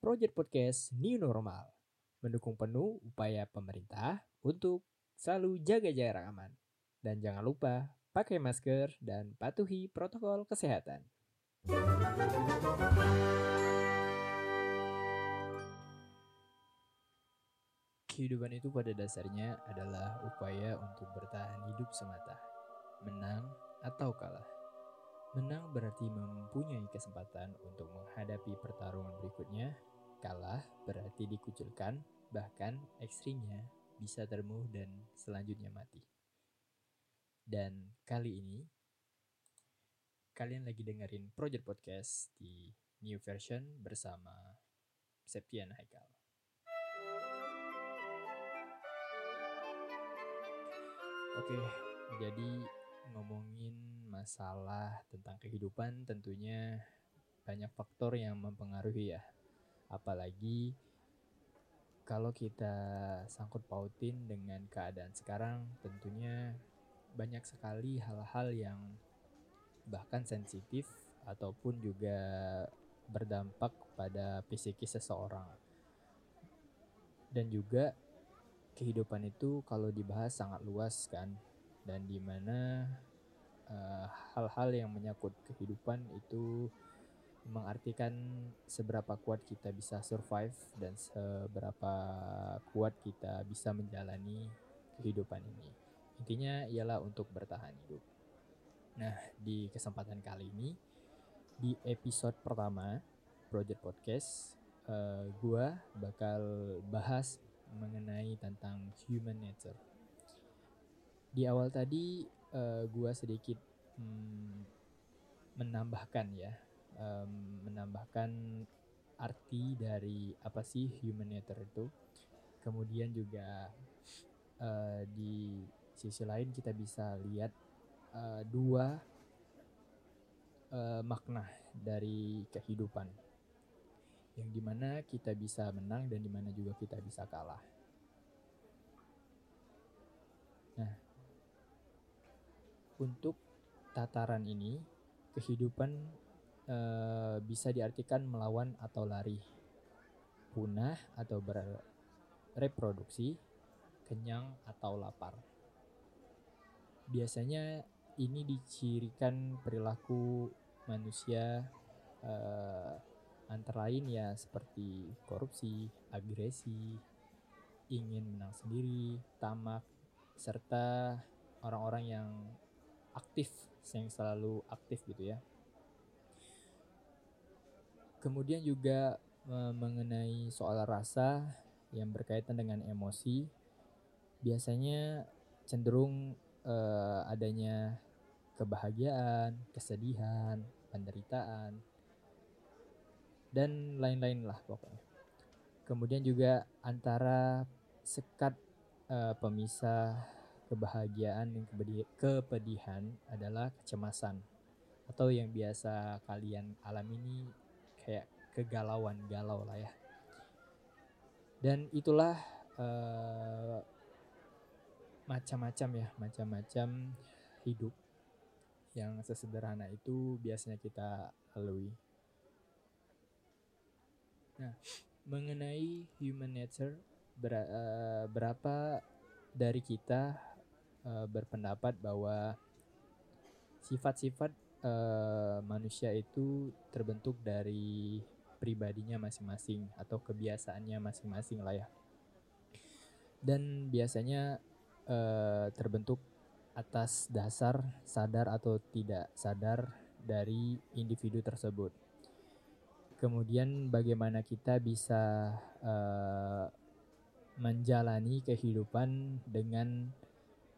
Project Podcast New Normal, mendukung penuh upaya pemerintah untuk selalu jaga jarak aman. Dan jangan lupa pakai masker dan patuhi protokol kesehatan. Kehidupan itu pada dasarnya adalah upaya untuk bertahan hidup semata, menang atau kalah. Menang berarti mempunyai kesempatan untuk menghadapi pertarungan berikutnya, kalah berarti dikucilkan, bahkan ekstrimnya bisa termuh dan selanjutnya mati. Dan kali ini, kalian lagi dengerin Project Podcast di new version bersama Septian Haikal. Oke, jadi ngomongin masalah tentang kehidupan tentunya banyak faktor yang mempengaruhi ya. Apalagi kalau kita sangkut pautin dengan keadaan sekarang, tentunya banyak sekali hal-hal yang bahkan sensitif ataupun juga berdampak pada psikis seseorang. Dan juga kehidupan itu kalau dibahas sangat luas kan, dan dimana hal-hal yang menyangkut kehidupan itu mengartikan seberapa kuat kita bisa survive dan seberapa kuat kita bisa menjalani kehidupan ini. Intinya ialah untuk bertahan hidup. Nah, di kesempatan kali ini, di episode pertama Project Podcast, gua bakal bahas mengenai tentang human nature. Di awal tadi gue sedikit menambahkan arti dari apa sih human nature itu. Kemudian juga di sisi lain kita bisa lihat dua makna dari kehidupan, yang dimana kita bisa menang dan dimana juga kita bisa kalah. Nah, untuk tataran ini, kehidupan bisa diartikan melawan atau lari, punah atau bereproduksi, kenyang atau lapar. Biasanya ini dicirikan perilaku manusia antara lain ya seperti korupsi, agresi, ingin menang sendiri, tamak, serta orang-orang yang aktif, yang selalu aktif gitu ya. Kemudian juga mengenai soal rasa yang berkaitan dengan emosi, biasanya cenderung adanya kebahagiaan, kesedihan, penderitaan, dan lain-lain lah pokoknya. Kemudian juga antara sekat pemisah kebahagiaan dan kepedihan adalah kecemasan, atau yang biasa kalian alami ini kayak kegalauan lah ya. Dan itulah macam-macam hidup yang sesederhana itu biasanya kita lalui. Nah, mengenai human nature, berapa dari kita berpendapat bahwa sifat-sifat manusia itu terbentuk dari pribadinya masing-masing atau kebiasaannya masing-masing lah ya. Dan biasanya terbentuk atas dasar sadar atau tidak sadar dari individu tersebut. Kemudian bagaimana kita bisa menjalani kehidupan dengan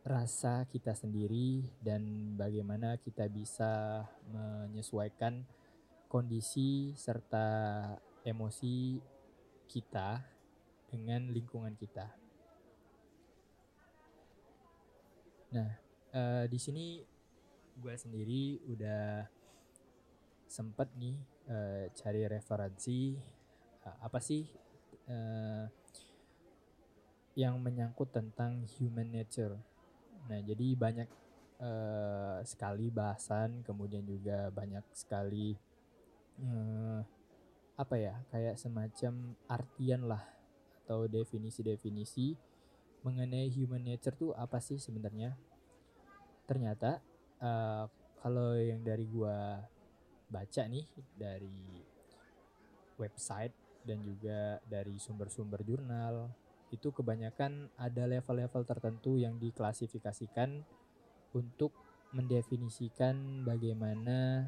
rasa kita sendiri, dan bagaimana kita bisa menyesuaikan kondisi serta emosi kita dengan lingkungan kita. Nah, di sini gue sendiri udah sempat nih cari referensi apa sih yang menyangkut tentang human nature. Nah, jadi banyak sekali bahasan, kemudian juga banyak sekali apa ya, kayak semacam artian lah atau definisi-definisi mengenai human nature tuh apa sih sebenarnya. Ternyata kalau yang dari gua baca nih dari website dan juga dari sumber-sumber jurnal, itu kebanyakan ada level-level tertentu yang diklasifikasikan untuk mendefinisikan bagaimana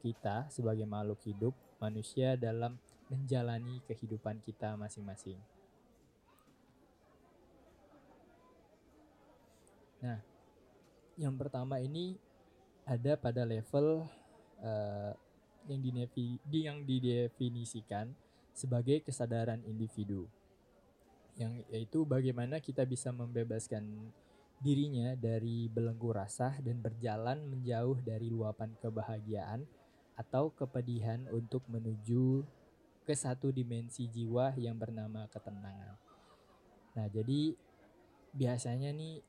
kita sebagai makhluk hidup manusia dalam menjalani kehidupan kita masing-masing. Nah, yang pertama ini ada pada level yang didefinisikan sebagai kesadaran individu, yang yaitu bagaimana kita bisa membebaskan dirinya dari belenggu rasa dan berjalan menjauh dari luapan kebahagiaan atau kepedihan untuk menuju ke satu dimensi jiwa yang bernama ketenangan. Nah, jadi biasanya nih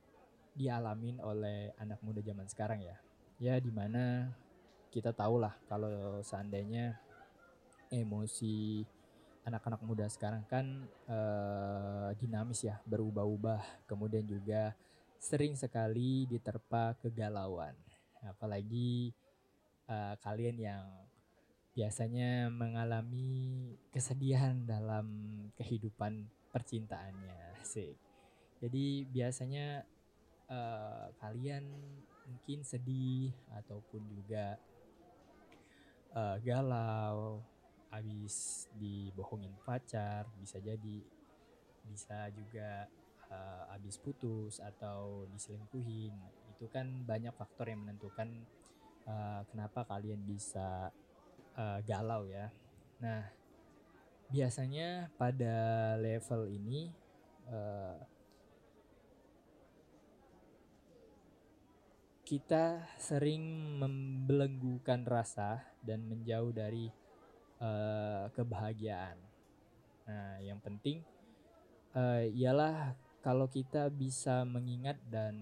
dialamin oleh anak muda zaman sekarang ya. Ya, dimana kita tahulah kalau seandainya emosi anak-anak muda sekarang kan dinamis ya, berubah-ubah. Kemudian juga sering sekali diterpa kegalauan. Apalagi kalian yang biasanya mengalami kesedihan dalam kehidupan percintaannya. Asik. Jadi biasanya kalian mungkin sedih ataupun juga galau, habis dibohongin pacar, bisa juga habis putus atau diselingkuhin. Itu kan banyak faktor yang menentukan kenapa kalian bisa galau ya. Nah, biasanya pada level ini kita sering membelenggukan rasa dan menjauh dari kebahagiaan. Nah, yang penting ialah kalau kita bisa mengingat dan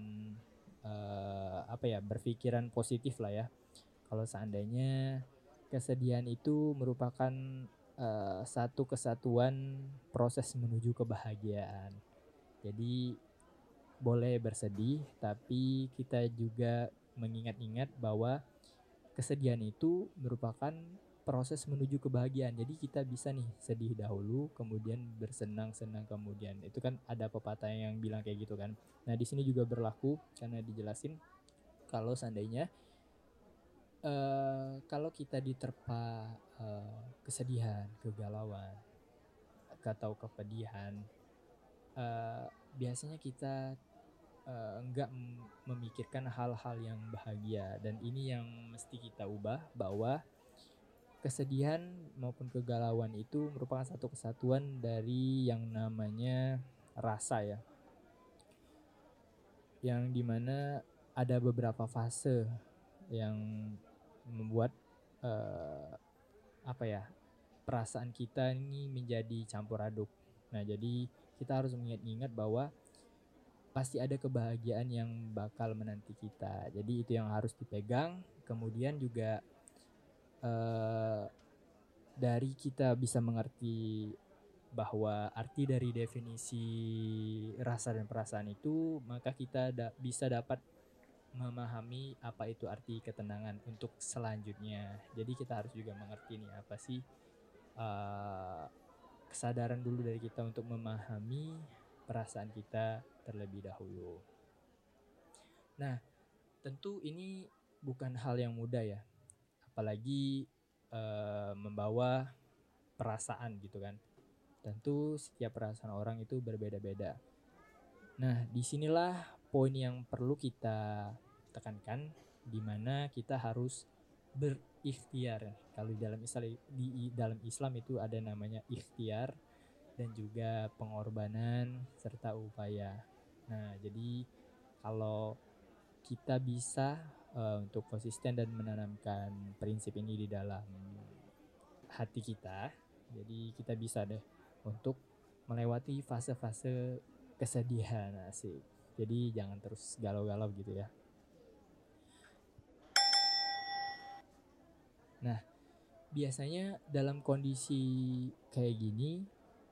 berpikiran positif lah ya. Kalau seandainya kesedihan itu merupakan satu kesatuan proses menuju kebahagiaan. Jadi boleh bersedih, tapi kita juga mengingat-ingat bahwa kesedihan itu merupakan proses menuju kebahagiaan. Jadi kita bisa nih sedih dahulu, kemudian bersenang-senang kemudian. Itu kan ada pepatah yang bilang kayak gitu kan. Nah, di sini juga berlaku karena dijelasin kalau seandainya kalau kita diterpa kesedihan, kegalauan, atau kepedihan, biasanya kita enggak memikirkan hal-hal yang bahagia. Dan ini yang mesti kita ubah, bahwa kesedihan maupun kegalauan itu merupakan satu kesatuan dari yang namanya rasa ya. Yang dimana ada beberapa fase yang membuat perasaan kita ini menjadi campur aduk. Nah, jadi kita harus mengingat-ingat bahwa pasti ada kebahagiaan yang bakal menanti kita. Jadi itu yang harus dipegang. Kemudian juga dari kita bisa mengerti bahwa arti dari definisi rasa dan perasaan itu, maka kita bisa dapat memahami apa itu arti ketenangan untuk selanjutnya. Jadi kita harus juga mengerti nih apa sih kesadaran dulu dari kita untuk memahami perasaan kita terlebih dahulu. Nah, tentu ini bukan hal yang mudah ya, apalagi membawa perasaan gitu kan. Tentu setiap perasaan orang itu berbeda-beda. Nah, disinilah poin yang perlu kita tekankan, di mana kita harus berikhtiar. Kalau di dalam Islam itu ada namanya ikhtiar dan juga pengorbanan serta upaya. Nah, jadi kalau kita bisa untuk konsisten dan menanamkan prinsip ini di dalam hati kita, jadi kita bisa deh untuk melewati fase-fase kesedihan sih. Jadi jangan terus galau-galau gitu ya. Nah, biasanya dalam kondisi kayak gini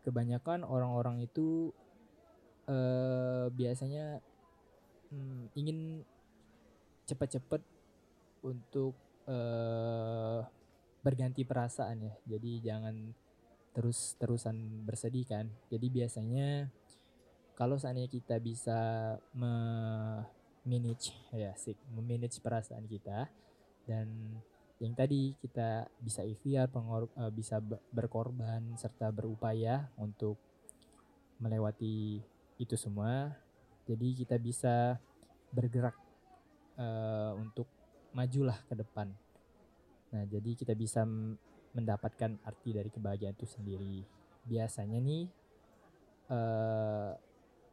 kebanyakan orang-orang itu biasanya ingin cepat-cepat untuk berganti perasaan ya. Jadi jangan terus-terusan bersedih kan. Jadi biasanya kalau seandainya kita bisa memanage perasaan kita, dan yang tadi kita bisa ikhtiar, bisa berkorban serta berupaya untuk melewati itu semua. Jadi kita bisa bergerak untuk majulah ke depan. Nah, jadi kita bisa mendapatkan arti dari kebahagiaan itu sendiri. Biasanya nih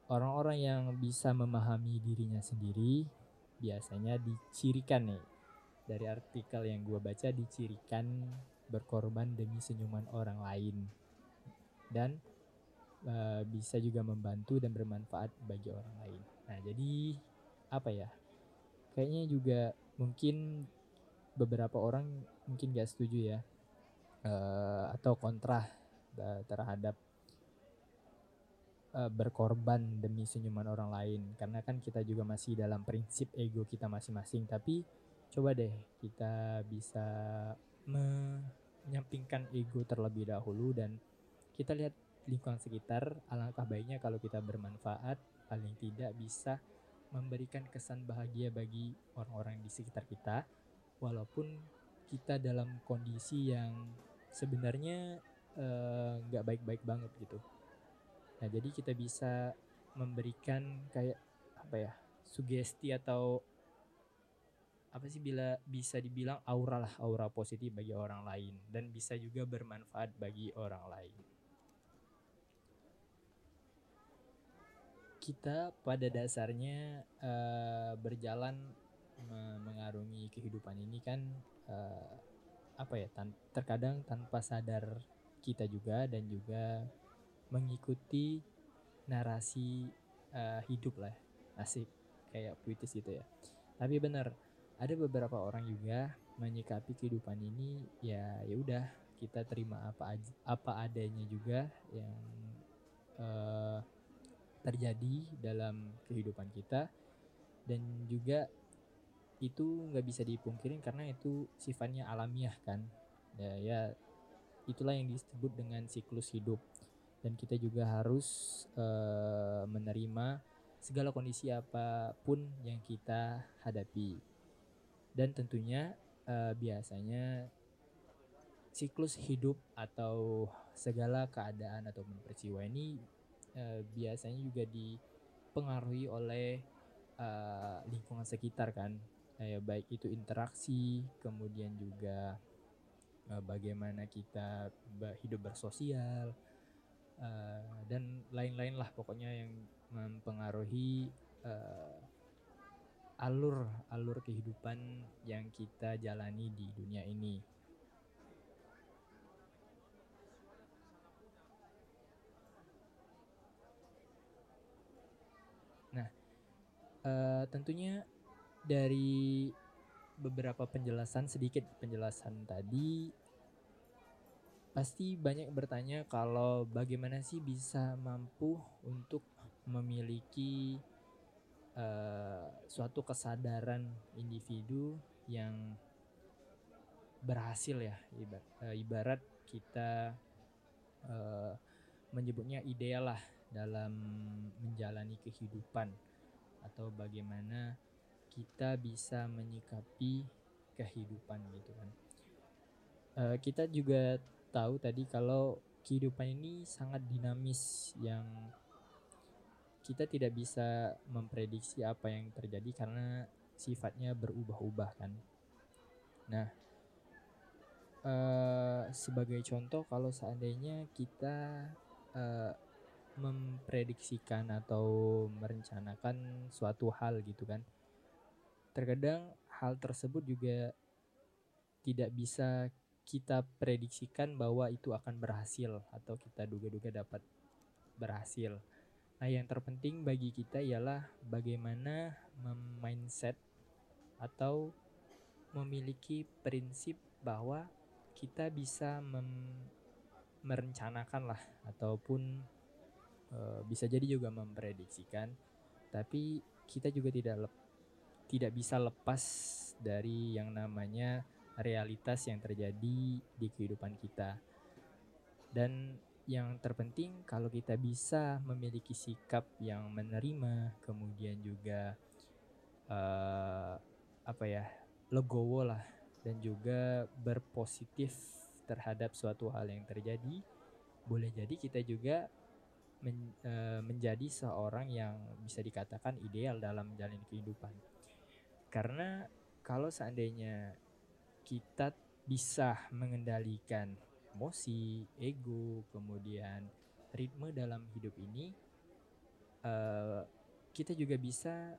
orang-orang yang bisa memahami dirinya sendiri biasanya dicirikan nih. Dari artikel yang gue baca dicirikan berkorban demi senyuman orang lain. Dan bisa juga membantu dan bermanfaat bagi orang lain. Nah jadi apa ya. Kayaknya juga mungkin beberapa orang mungkin gak setuju ya. Atau kontra terhadap berkorban demi senyuman orang lain, karena kan kita juga masih dalam prinsip ego kita masing-masing. Tapi coba deh kita bisa menyampingkan ego terlebih dahulu dan kita lihat lingkungan sekitar. Alangkah baiknya kalau kita bermanfaat, paling tidak bisa memberikan kesan bahagia bagi orang-orang di sekitar kita, walaupun kita dalam kondisi yang sebenarnya gak baik-baik banget gitu. Nah, jadi kita bisa memberikan kayak apa ya, sugesti atau apa sih, bila bisa dibilang aura positif bagi orang lain dan bisa juga bermanfaat bagi orang lain. Kita pada dasarnya berjalan mengarungi kehidupan ini kan terkadang tanpa sadar kita juga, dan juga mengikuti narasi hidup lah, asik kayak puitis gitu ya. Tapi benar, ada beberapa orang juga menyikapi kehidupan ini ya udah kita terima apa adanya juga yang terjadi dalam kehidupan kita, dan juga itu nggak bisa dipungkirin karena itu sifatnya alamiah kan. Ya itulah yang disebut dengan siklus hidup. Dan kita juga harus menerima segala kondisi apapun yang kita hadapi. Dan tentunya biasanya siklus hidup atau segala keadaan ataupun peristiwa ini biasanya juga dipengaruhi oleh lingkungan sekitar kan. Baik itu interaksi, kemudian juga bagaimana kita hidup bersosial, dan lain-lain lah pokoknya yang mempengaruhi alur kehidupan yang kita jalani di dunia ini. Nah, tentunya dari beberapa penjelasan tadi pasti banyak bertanya kalau bagaimana sih bisa mampu untuk memiliki suatu kesadaran individu yang berhasil ya. Ibarat kita menyebutnya ideal lah dalam menjalani kehidupan, atau bagaimana kita bisa menyikapi kehidupan gitu kan. Kita juga tahu tadi kalau kehidupan ini sangat dinamis, yang kita tidak bisa memprediksi apa yang terjadi karena sifatnya berubah-ubah kan. Nah, sebagai contoh kalau seandainya kita memprediksikan atau merencanakan suatu hal gitu kan, terkadang hal tersebut juga tidak bisa kita prediksikan bahwa itu akan berhasil atau kita duga-duga dapat berhasil. Nah, yang terpenting bagi kita ialah bagaimana mindset atau memiliki prinsip bahwa kita bisa merencanakan lah, ataupun bisa jadi juga memprediksikan, tapi kita juga tidak bisa lepas dari yang namanya realitas yang terjadi di kehidupan kita. Dan yang terpenting kalau kita bisa memiliki sikap yang menerima, kemudian juga legowo lah, dan juga berpositif terhadap suatu hal yang terjadi. Boleh jadi kita juga menjadi seorang yang bisa dikatakan ideal dalam menjalani kehidupan. Karena kalau seandainya kita bisa mengendalikan emosi, ego, kemudian ritme dalam hidup ini, kita juga bisa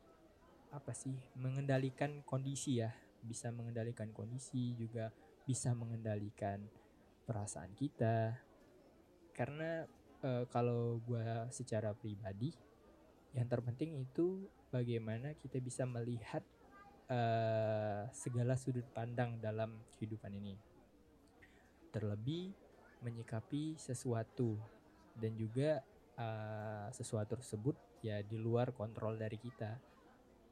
mengendalikan kondisi ya. Bisa mengendalikan kondisi, juga bisa mengendalikan perasaan kita. Karena kalau gue secara pribadi, yang terpenting itu bagaimana kita bisa melihat segala sudut pandang dalam kehidupan ini. Terlebih menyikapi sesuatu, dan juga sesuatu tersebut ya di luar kontrol dari kita.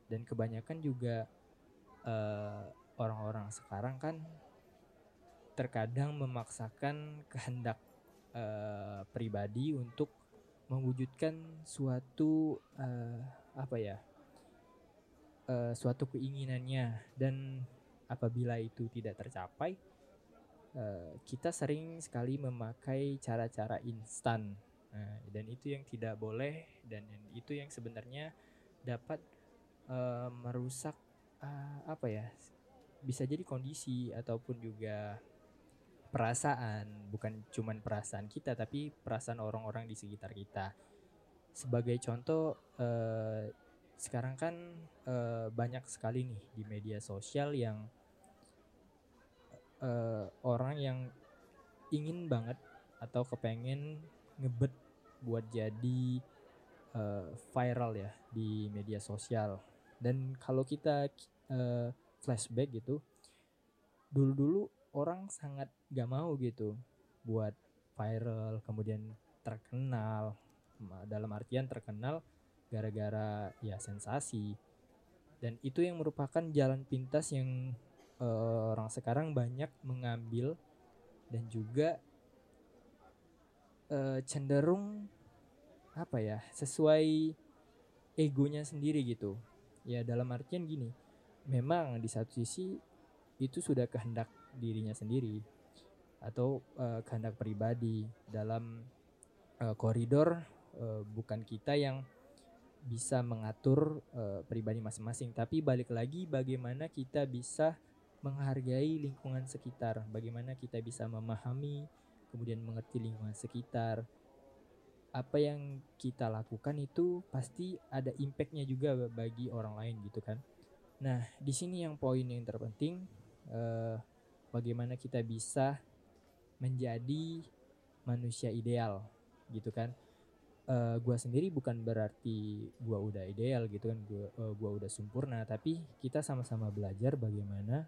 Dan kebanyakan juga orang-orang sekarang kan terkadang memaksakan kehendak pribadi untuk mewujudkan suatu suatu keinginannya, dan apabila itu tidak tercapai, kita sering sekali memakai cara-cara instan, dan itu yang tidak boleh, dan itu yang sebenarnya dapat merusak bisa jadi kondisi ataupun juga perasaan, bukan cuman perasaan kita tapi perasaan orang-orang di sekitar kita. Sebagai contoh, sekarang kan banyak sekali nih di media sosial yang orang yang ingin banget atau kepengen ngebet buat jadi viral ya di media sosial. Dan kalau kita flashback gitu, dulu-dulu orang sangat gak mau gitu buat viral, kemudian terkenal. Dalam artian terkenal gara-gara ya sensasi. Dan itu yang merupakan jalan pintas yang orang sekarang banyak mengambil, dan juga cenderung sesuai egonya sendiri gitu. Ya dalam artian gini, memang di satu sisi itu sudah kehendak dirinya sendiri atau kehendak pribadi dalam koridor bukan kita yang bisa mengatur pribadi masing-masing. Tapi balik lagi, bagaimana kita bisa menghargai lingkungan sekitar, bagaimana kita bisa memahami, kemudian mengerti lingkungan sekitar. Apa yang kita lakukan itu pasti ada impact-nya juga bagi orang lain gitu kan. Nah, di sini yang poin yang terpenting, bagaimana kita bisa menjadi manusia ideal gitu kan. Gua sendiri bukan berarti gua udah ideal gitu kan, gua udah sempurna, tapi kita sama-sama belajar bagaimana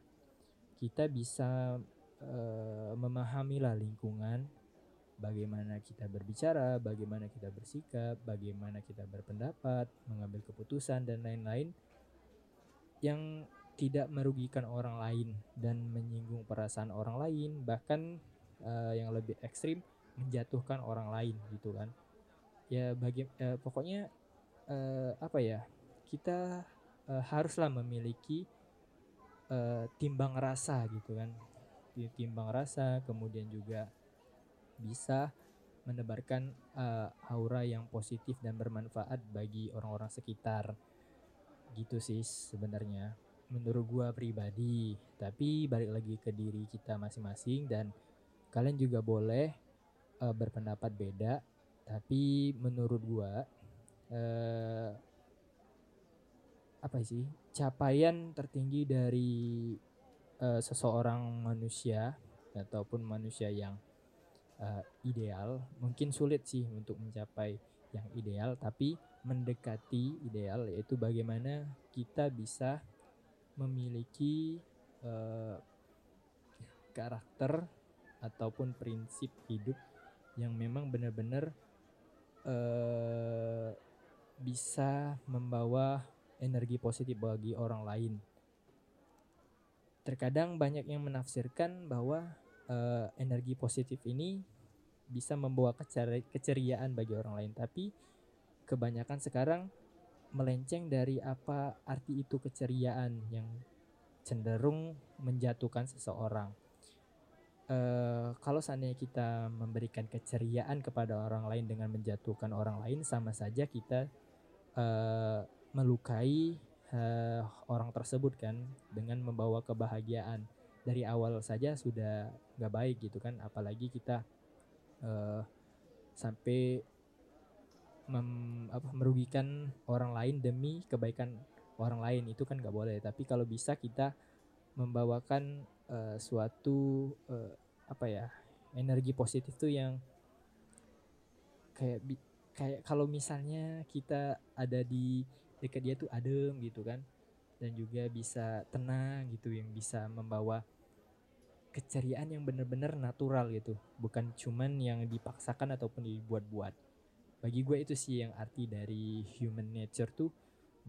kita bisa memahamilah lingkungan. Bagaimana kita berbicara, bagaimana kita bersikap, bagaimana kita berpendapat, mengambil keputusan, dan lain-lain yang tidak merugikan orang lain dan menyinggung perasaan orang lain, bahkan yang lebih ekstrim menjatuhkan orang lain gitu kan. Ya pokoknya kita haruslah memiliki timbang rasa gitu kan. Timbang rasa, kemudian juga bisa menebarkan aura yang positif dan bermanfaat bagi orang-orang sekitar. Gitu sih sebenarnya menurut gua pribadi. Tapi balik lagi ke diri kita masing-masing, dan kalian juga boleh berpendapat beda. Tapi menurut gua capaian tertinggi dari seseorang manusia ataupun manusia yang ideal mungkin sulit sih untuk mencapai yang ideal, tapi mendekati ideal yaitu bagaimana kita bisa memiliki karakter ataupun prinsip hidup yang memang benar-benar bisa membawa energi positif bagi orang lain. Terkadang banyak yang menafsirkan bahwa energi positif ini bisa membawa keceriaan bagi orang lain, tapi kebanyakan sekarang melenceng dari apa arti itu keceriaan, yang cenderung menjatuhkan seseorang. Kalau seandainya kita memberikan keceriaan kepada orang lain dengan menjatuhkan orang lain, sama saja kita melukai orang tersebut kan, dengan membawa kebahagiaan. Dari awal saja sudah gak baik gitu kan, apalagi kita sampai merugikan orang lain demi kebaikan orang lain, itu kan gak boleh. Tapi kalau bisa kita membawakan suatu energi positif tuh yang kayak kalau misalnya kita ada di dekat dia tuh adem gitu kan, dan juga bisa tenang gitu, yang bisa membawa keceriaan yang benar-benar natural gitu, bukan cuman yang dipaksakan ataupun dibuat-buat. Bagi gue itu sih yang arti dari human nature tuh,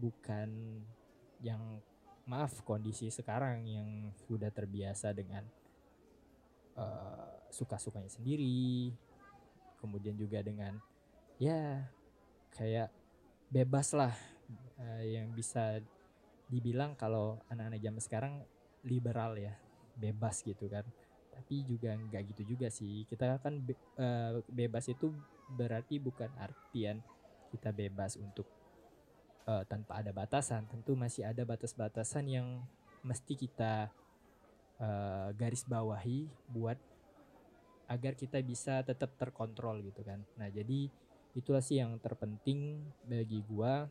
bukan yang kondisi sekarang yang sudah terbiasa dengan suka-sukanya sendiri, kemudian juga dengan ya kayak bebas lah, yang bisa dibilang kalau anak-anak zaman sekarang liberal ya, bebas gitu kan. Tapi juga nggak gitu juga sih, kita kan bebas itu berarti bukan artian kita bebas untuk tanpa ada batasan. Tentu masih ada batas-batasan yang mesti kita garis bawahi buat agar kita bisa tetap terkontrol gitu kan. Nah, jadi itulah sih yang terpenting bagi gua,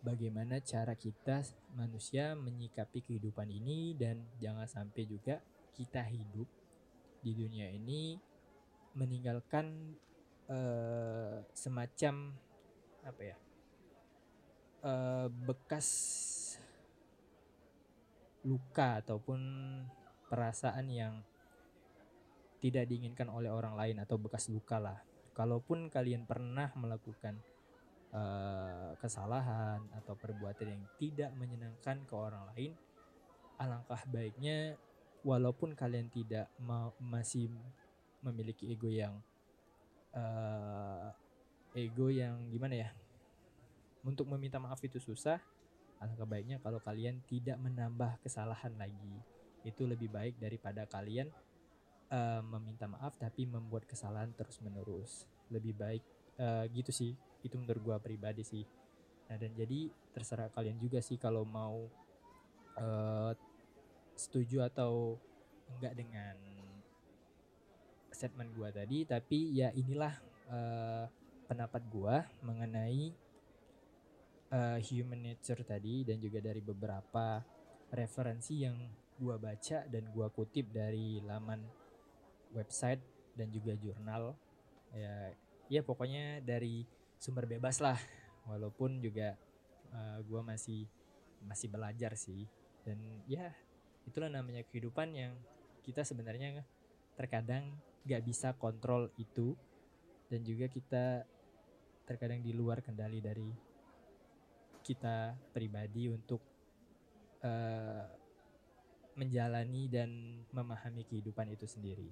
bagaimana cara kita manusia menyikapi kehidupan ini, dan jangan sampai juga kita hidup di dunia ini meninggalkan semacam bekas luka ataupun perasaan yang tidak diinginkan oleh orang lain, atau bekas luka lah. Kalaupun kalian pernah melakukan kesalahan atau perbuatan yang tidak menyenangkan ke orang lain, alangkah baiknya walaupun kalian tidak masih memiliki ego yang gimana ya, untuk meminta maaf itu susah. Alangkah baiknya kalau kalian tidak menambah kesalahan lagi. Itu lebih baik daripada kalian meminta maaf tapi membuat kesalahan terus-menerus. Lebih baik gitu sih. Itu menurut gue pribadi sih. Nah, dan jadi terserah kalian juga sih kalau mau setuju atau enggak dengan statement gue tadi. Tapi ya inilah pendapat gue mengenai human nature tadi, dan juga dari beberapa referensi yang gua baca dan gua kutip dari laman website dan juga jurnal. Ya pokoknya dari sumber bebas lah, walaupun juga gua masih belajar sih. Dan ya itulah namanya kehidupan, yang kita sebenarnya terkadang gak bisa kontrol itu, dan juga kita terkadang di luar kendali dari kita pribadi untuk menjalani dan memahami kehidupan itu sendiri.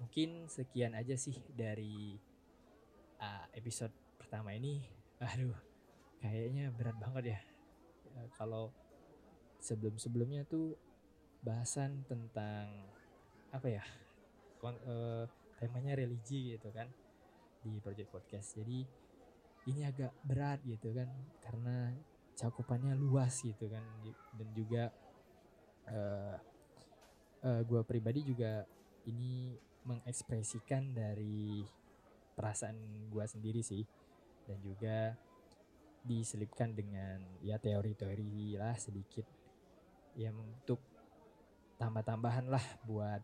Mungkin sekian aja sih dari episode pertama ini. Aduh, kayaknya berat banget ya. Kalau sebelum-sebelumnya tuh bahasan tentang temanya religi gitu kan di Project Podcast. Jadi ini agak berat gitu kan, karena cakupannya luas gitu kan. Dan juga gue pribadi juga ini mengekspresikan dari perasaan gue sendiri sih, dan juga diselipkan dengan ya teori-teori lah sedikit, ya untuk tambah-tambahan lah buat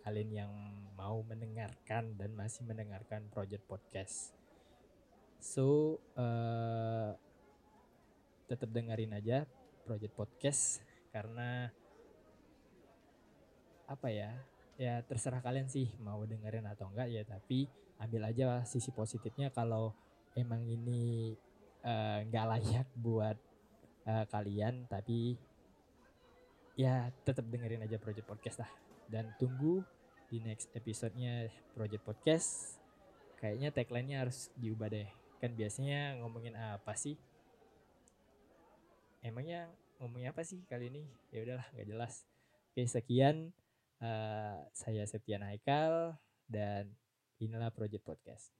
kalian yang mau mendengarkan dan masih mendengarkan Project Podcast. So, tetap dengerin aja Project Podcast, karena ya terserah kalian sih mau dengerin atau enggak ya, tapi ambil aja sisi positifnya kalau emang ini enggak layak buat kalian, tapi ya tetap dengerin aja Project Podcast lah. Dan tunggu di next episode-nya Project Podcast. Kayaknya tagline-nya harus diubah deh. Kan biasanya ngomongin apa sih? Emangnya ngomongnya apa sih kali ini? Ya udahlah, enggak jelas. Oke, sekian. Saya Septian Haikal dan inilah Project Podcast.